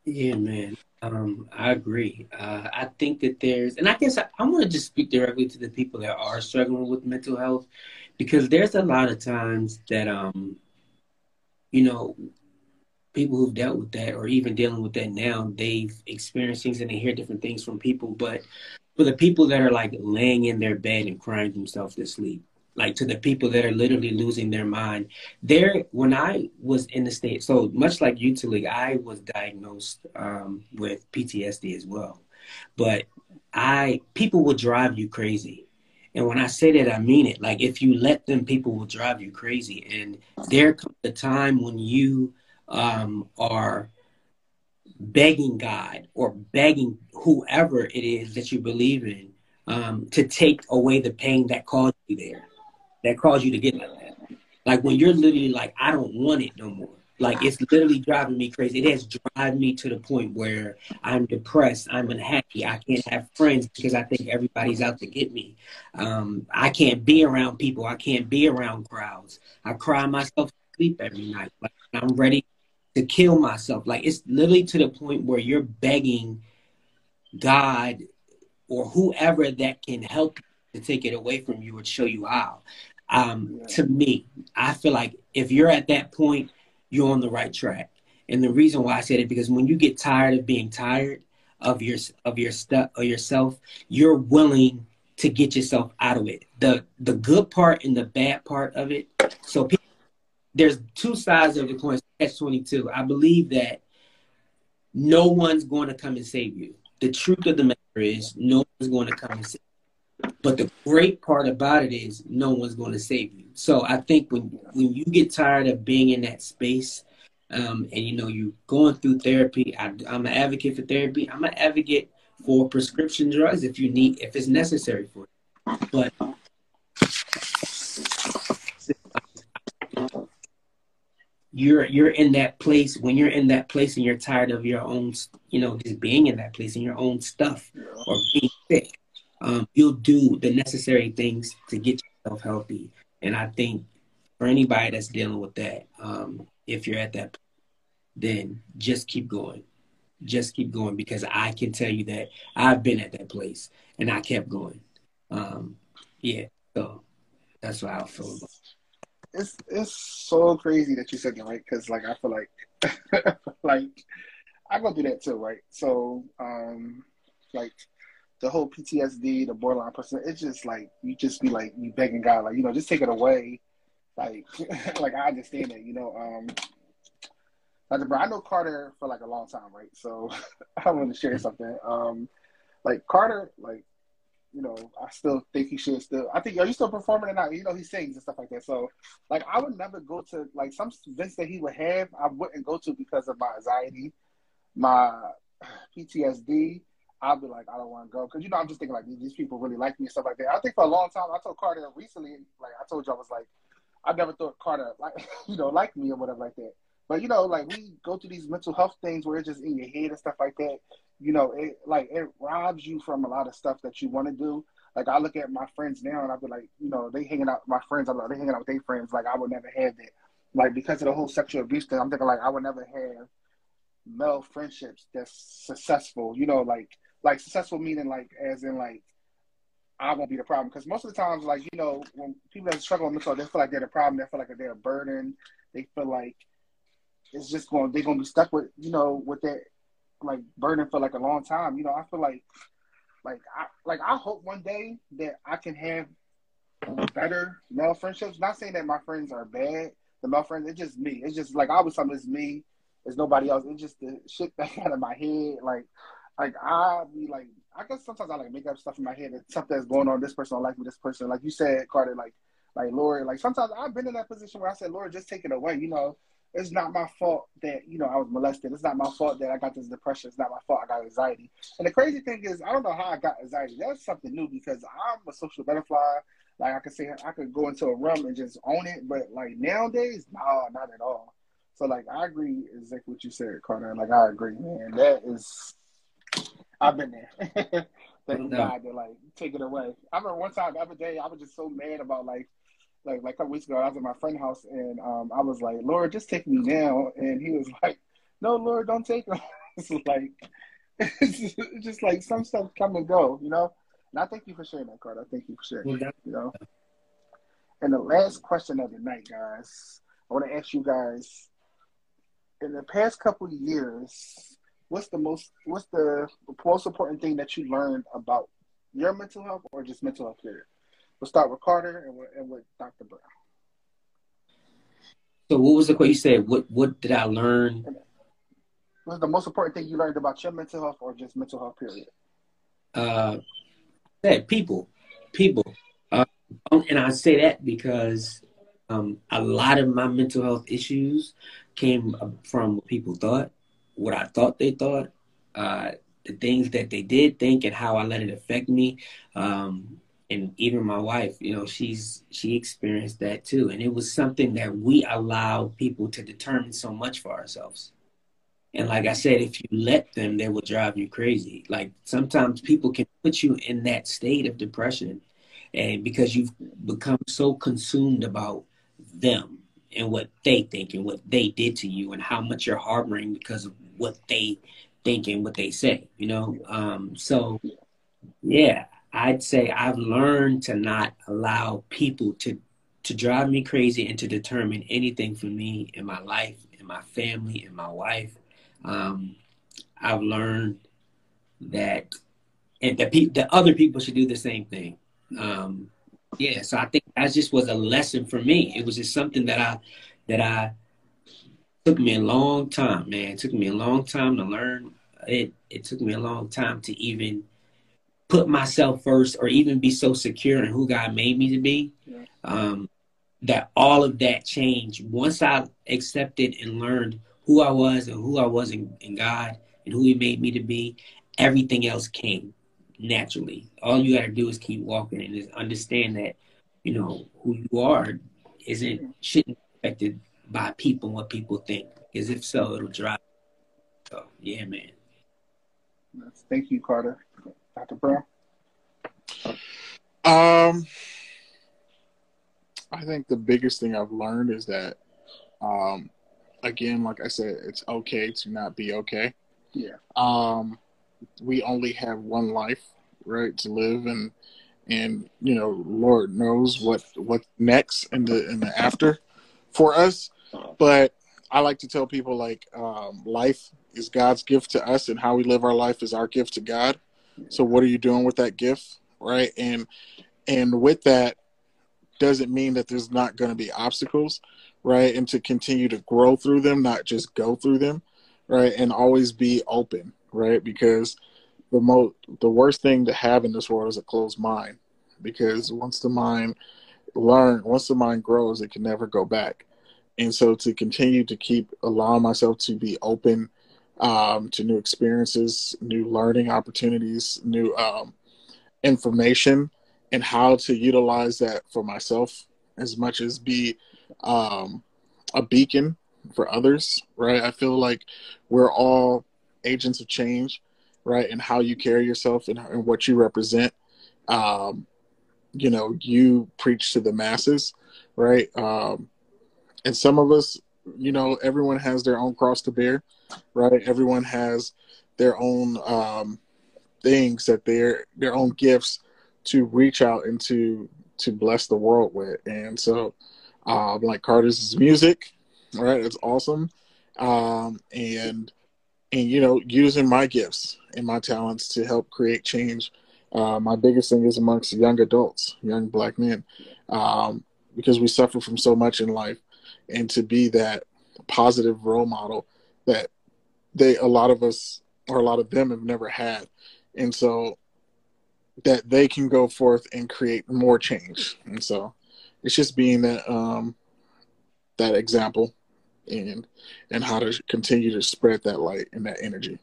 Yeah, man. Um, I agree. Uh, I think that there's, and I guess I, I want to just speak directly to the people that are struggling with mental health, because there's a lot of times that, um, you know, people who've dealt with that or even dealing with that now, they've experienced things and they hear different things from people. But for the people that are like laying in their bed and crying themselves to sleep, like to the people that are literally losing their mind. There, when I was in the state, so much like you, Taleek, I was diagnosed um, with P T S D as well. But I, people will drive you crazy. And when I say that, I mean it. Like if you let them, people will drive you crazy. And there comes a time when you um, are begging God or begging whoever it is that you believe in um, to take away the pain that caused you there. That caused you to get like that. Like when you're literally like, I don't want it no more. Like it's literally driving me crazy. It has driven me to the point where I'm depressed. I'm unhappy. I can't have friends because I think everybody's out to get me. Um, I can't be around people. I can't be around crowds. I cry myself to sleep every night. Like I'm ready to kill myself. Like it's literally to the point where you're begging God or whoever that can help you to take it away from you or show you how. Um, to me, I feel like if you're at that point, you're on the right track. And the reason why I said it, because when you get tired of being tired of your of your stuff or yourself, you're willing to get yourself out of it. The the good part and the bad part of it. So people, there's two sides of the coin. catch twenty-two. I believe that no one's going to come and save you. The truth of the matter is, no one's going to come and save you. But the great part about it is no one's going to save you. So I think when when you get tired of being in that space um, and, you know, you're going through therapy, I, I'm an advocate for therapy. I'm an advocate for prescription drugs if you need, if it's necessary for you. But you're, you're in that place, when you're in that place and you're tired of your own, you know, just being in that place and your own stuff or being sick. Um, you'll do the necessary things to get yourself healthy. And I think for anybody that's dealing with that, um, if you're at that point, then just keep going. Just keep going, because I can tell you that I've been at that place and I kept going. Um, yeah, so that's what I feel about. It's, it's so crazy that you said that, right? Because, like, I feel like, like, I go through that too, right? So, um, like, the whole P T S D, the borderline person, it's just like, you just be like, you begging God, like, you know, just take it away. Like, like I understand that, you know. Um, Doctor Brown, I know Karter for like a long time, right? So I want to share something. Um, like Karter, like, you know, I still think he should still, I think, are you still performing or not? You know, he sings and stuff like that. So like, I would never go to like some events that he would have, I wouldn't go to because of my anxiety, my P T S D. I'll be like, I don't want to go. Because, you know, I'm just thinking, like, these people really like me and stuff like that. I think for a long time, I told Karter recently, like, I told you I was like, I never thought Karter, like, you know, liked me or whatever like that. But, you know, like, we go through these mental health things where it's just in your head and stuff like that. You know, it, like, it robs you from a lot of stuff that you want to do. Like, I look at my friends now and I'll be like, you know, they hanging out with my friends. I'm like, they hanging out with their friends. Like, I would never have that. Like, because of the whole sexual abuse thing, I'm thinking, like, I would never have male friendships that's successful, you know, like, like successful meaning like, as in like, I won't be the problem. Because most of the times, like, you know, when people that struggle with mental health, they feel like they're the problem. They feel like they're a burden. They feel like it's just going, they're going to be stuck with, you know, with that, like, burden for, like, a long time. You know, I feel like, like, I, like, I hope one day that I can have better male friendships. Not saying that my friends are bad. The male friends, it's just me. It's just, like, I was telling it's me. It's nobody else. It's just the shit that out of my head. Like, like, I be, like, I guess sometimes I like make up stuff in my head that something that's going on. This person don't like me. This person, like you said, Carter, like, like Lori, like sometimes I've been in that position where I said, Lori, just take it away. You know, it's not my fault that, you know, I was molested. It's not my fault that I got this depression. It's not my fault I got anxiety. And the crazy thing is, I don't know how I got anxiety. That's something new because I'm a social butterfly. Like I could say, I could go into a room and just own it. But like nowadays, nah, not at all. So like, I agree exactly what you said, Carter. Like I agree, man. That is. I've been there. They no. died to like take it away. I remember one time the other day I was just so mad about like like like a couple weeks ago I was at my friend's house and um I was like, Lord, just take me now, and he was like, no, Lord, don't take me. It's like it's just like some stuff come and go, you know? And I thank you for sharing that, Carter. Thank you for sharing that, you know. And the last question of the night, guys. I wanna ask you guys, in the past couple of years, What's the most, what's the most important thing that you learned about your mental health or just mental health period? We'll start with Carter and with, and with Doctor Brown. So what was the question you said? What, what did I learn? What's the most important thing you learned about your mental health or just mental health period? Uh, that people, people. Uh, and I say that because um, a lot of my mental health issues came from what people thought. What I thought they thought, uh, the things that they did think, and how I let it affect me, um, and even my wife. You know, she's she experienced that too, and it was something that we allow people to determine so much for ourselves. And like I said, if you let them, they will drive you crazy. Like sometimes people can put you in that state of depression, and because you've become so consumed about them and what they think and what they did to you and how much you're harboring because of what they think and what they say, you know? Um, so yeah, I'd say I've learned to not allow people to, to drive me crazy and to determine anything for me in my life, in my family, in my wife. Um, I've learned that, and that, pe- that other people should do the same thing. Um, yeah. So I think that just was a lesson for me. It was just something that I, that I, took me a long time, man. It took me a long time to learn. It It took me a long time to even put myself first or even be so secure in who God made me to be, yeah. um, that all of that changed. Once I accepted and learned who I was and who I was in, in God and who he made me to be, everything else came naturally. All you got to do is keep walking and just understand that, you know, who you are isn't, shouldn't be affected by people and what people think, because if so, it'll drive. So, yeah, man. Thank you, Carter. Doctor Brown? Um, I think the biggest thing I've learned is that, um, again, like I said, it's okay to not be okay. Yeah. Um, we only have one life, right, to live, and, and you know, Lord knows what what's next in the in the after for us. But I like to tell people, like, um, life is God's gift to us, and how we live our life is our gift to God. So what are you doing with that gift, right? And and with that doesn't mean that there's not going to be obstacles, right? And to continue to grow through them, not just go through them, right? And always be open, right? Because the mo- the worst thing to have in this world is a closed mind, because once the mind learn once the mind grows, it can never go back. And so to continue to keep allowing myself to be open um to new experiences, new learning opportunities, new um information, and how to utilize that for myself as much as be um a beacon for others, right? I feel like we're all agents of change, right? And how you carry yourself and, and what you represent, um you know, you preach to the masses, right? Um, and some of us, you know, everyone has their own cross to bear. right? Everyone has their own um, things that they're, their own gifts to reach out and to, to bless the world with. And so um, like Carter's music, right? It's awesome. Um, and, and, you know, using my gifts and my talents to help create change. Uh, my biggest thing is amongst young adults, young Black men, um, because we suffer from so much in life, and to be that positive role model that they, a lot of us or a lot of them have never had. And so that they can go forth and create more change. And so it's just being that, um, that example and, and how to continue to spread that light and that energy.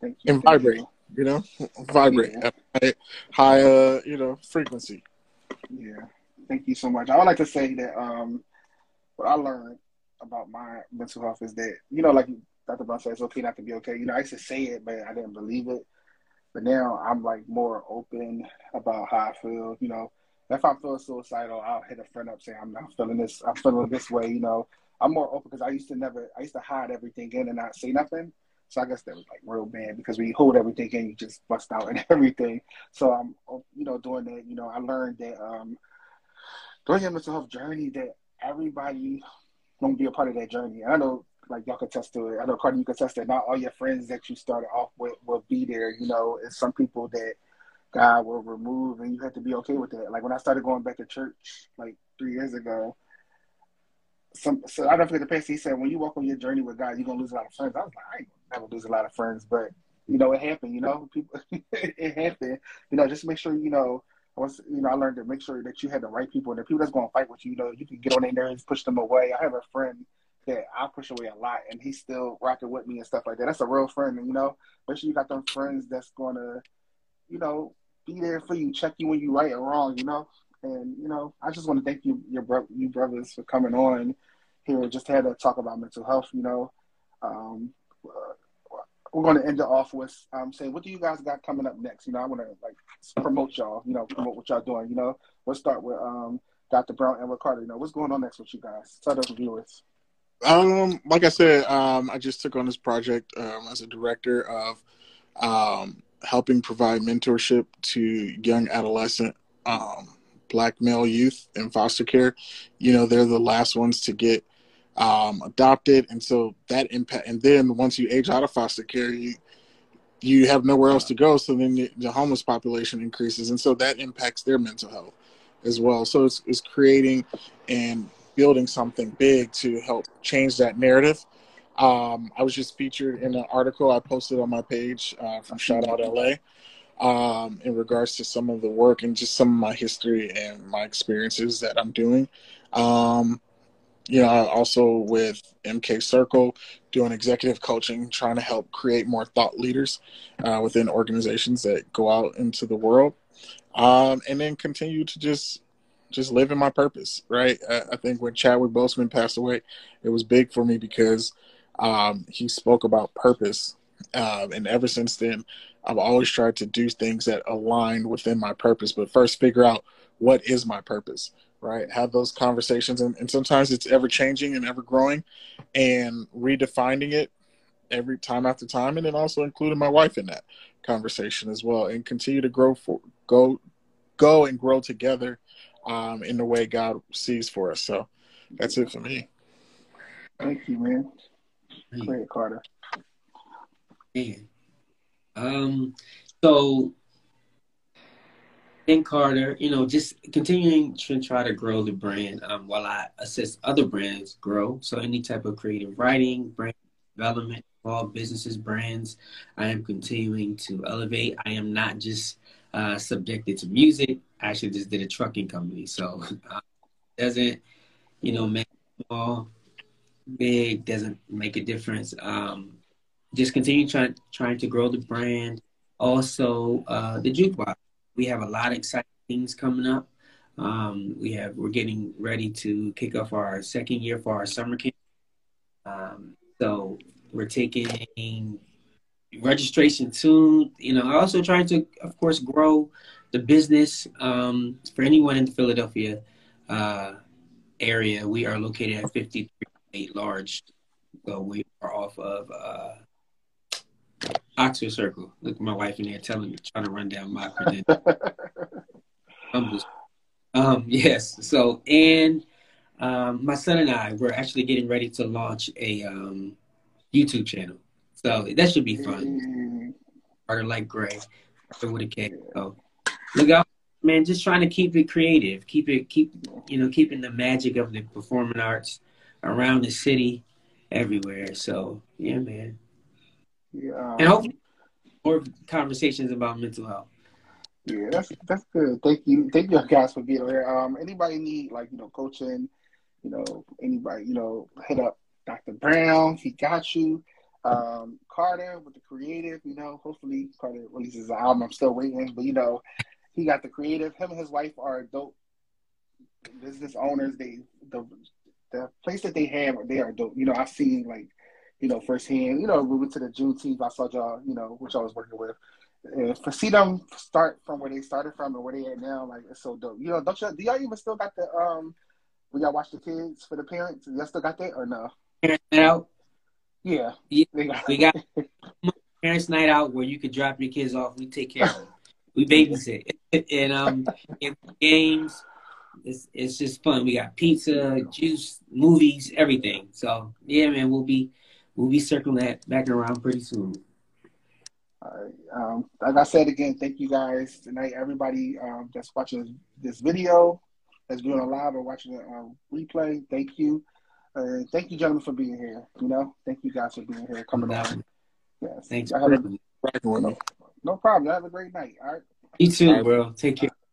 Thank you. And vibrate. You know, vibrate yeah. at high, uh, you know, frequency. Yeah, thank you so much. I would like to say that um, what I learned about my mental health is that, you know, like Doctor Brown said, it's okay not to be okay. You know, I used to say it, but I didn't believe it. But now I'm like more open about how I feel. You know, if I feel suicidal, I'll hit a friend up saying I'm not feeling this. I'm feeling this way. You know, I'm more open because I used to never. I used to hide everything in and not say nothing. So I guess that was like real bad because when you hold everything in, you just bust out and everything. So I'm, you know, doing that, you know, I learned that um, during your mental health journey that everybody won't be a part of that journey. And I know, like, y'all can attest to it. I know, Carter, you can attest that not all your friends that you started off with will be there. You know, it's some people that God will remove, and you have to be okay with that. Like, when I started going back to church, like, three years ago, Some, so I don't forget the pastor, he said, when you walk on your journey with God, you're going to lose a lot of friends. I was like, I ain't going to lose a lot of friends, but, you know, it happened, you know, people, it happened, you know, just make sure, you know, I was, you know, I learned to make sure that you had the right people and the people that's going to fight with you, you know, you can get on their nerves, push them away. I have a friend that I push away a lot and he's still rocking with me and stuff like that. That's a real friend, you know, make sure you got them friends that's going to, you know, be there for you, check you when you right or wrong, you know. And, you know, I just want to thank you, your bro- you brothers for coming on here. Just had to talk about mental health, you know. Um, uh, we're going to end it off with um, saying, what do you guys got coming up next? You know, I want to, like, promote y'all, you know, promote what y'all doing, you know. We'll start with um, Doctor Brown and with Carter. You know, what's going on next with you guys? Tell those viewers. Um, like I said, um, I just took on this project um, as a director of um, helping provide mentorship to young adolescent um Black male youth in foster care. You know, they're the last ones to get um, adopted. And so that impact, and then once you age out of foster care, you, you have nowhere else to go. So then the, the homeless population increases. And so that impacts their mental health as well. So it's, it's creating and building something big to help change that narrative. Um, I was just featured in an article I posted on my page uh, from Shout Out L A. Um, in regards to some of the work and just some of my history and my experiences that I'm doing. Um, you know, I also with M K Circle, doing executive coaching, trying to help create more thought leaders uh, within organizations that go out into the world. Um, and then continue to just just live in my purpose, right? I, I think when Chadwick Boseman passed away, it was big for me because um, he spoke about purpose. Um, and ever since then, I've always tried to do things that align within my purpose, but first figure out what is my purpose, right? Have those conversations. And, and sometimes it's ever changing and ever growing and redefining it every time after time. And then also including my wife in that conversation as well, and continue to grow for, go, go and grow together um, in the way God sees for us. So that's it for me. Thank you, man. Great, Carter. Man. Um, so, and Carter, you know, just continuing to try to grow the brand um, while I assist other brands grow. So any type of creative writing, brand development, all businesses, brands, I am continuing to elevate. I am not just uh, subjected to music. I actually just did a trucking company. So uh, doesn't, you know, make small, big, doesn't make a difference. Um Just continue trying trying to grow the brand. Also, uh, the Jukebox. We have a lot of exciting things coming up. Um, we have we're getting ready to kick off our second year for our summer camp. Um, so we're taking registration too. You know, also trying to, of course, grow the business um, for anyone in the Philadelphia uh, area. We are located at fifty-three large ago. We are off of uh, Oxford Circle. Look at my wife in there telling me, trying to run down my credentials. um, yes. So, and um, my son and I were actually getting ready to launch a um, YouTube channel. So that should be fun. Harder like Gray, Harder with a K. So look out, man. Just trying to keep it creative. Keep it, keep, you know, keeping the magic of the performing arts around the city, everywhere. So yeah, man. Yeah. And hopefully more conversations about mental health. Yeah, that's that's good. Thank you, thank you guys for being here. Um, anybody need like you know coaching, you know anybody you know hit up Doctor Brown. He got you. Um, Karter with the creative, you know. Hopefully Karter releases an album. I'm still waiting, but you know, he got the creative. Him and his wife are dope business owners. They the the place that they have, they are dope. You know, I've seen like, you know, firsthand. You know, we went to the Juneteenth. I saw y'all, you know, which I was working with. And to see them start from where they started from and where they at now, like it's so dope. You know, don't y'all, do y'all even still got the um? We y'all watch the kids for the parents. Y'all still got that or no? No. Yeah. yeah, we got parents' night out where you could drop your kids off. We take care of them. We babysit, and um, and games. It's it's just fun. We got pizza, juice, movies, everything. So yeah, man, we'll be we'll be circling that back around pretty soon. All right. Um, like I said again, thank you guys tonight, everybody um, that's watching this video, that's doing a live or watching a um, replay. Thank you. Uh, thank you, gentlemen, for being here. You know, thank you guys for being here, coming no. on. Yes. Thanks. Have a, no problem. Have a great night. All right. You too, right, bro. Take care.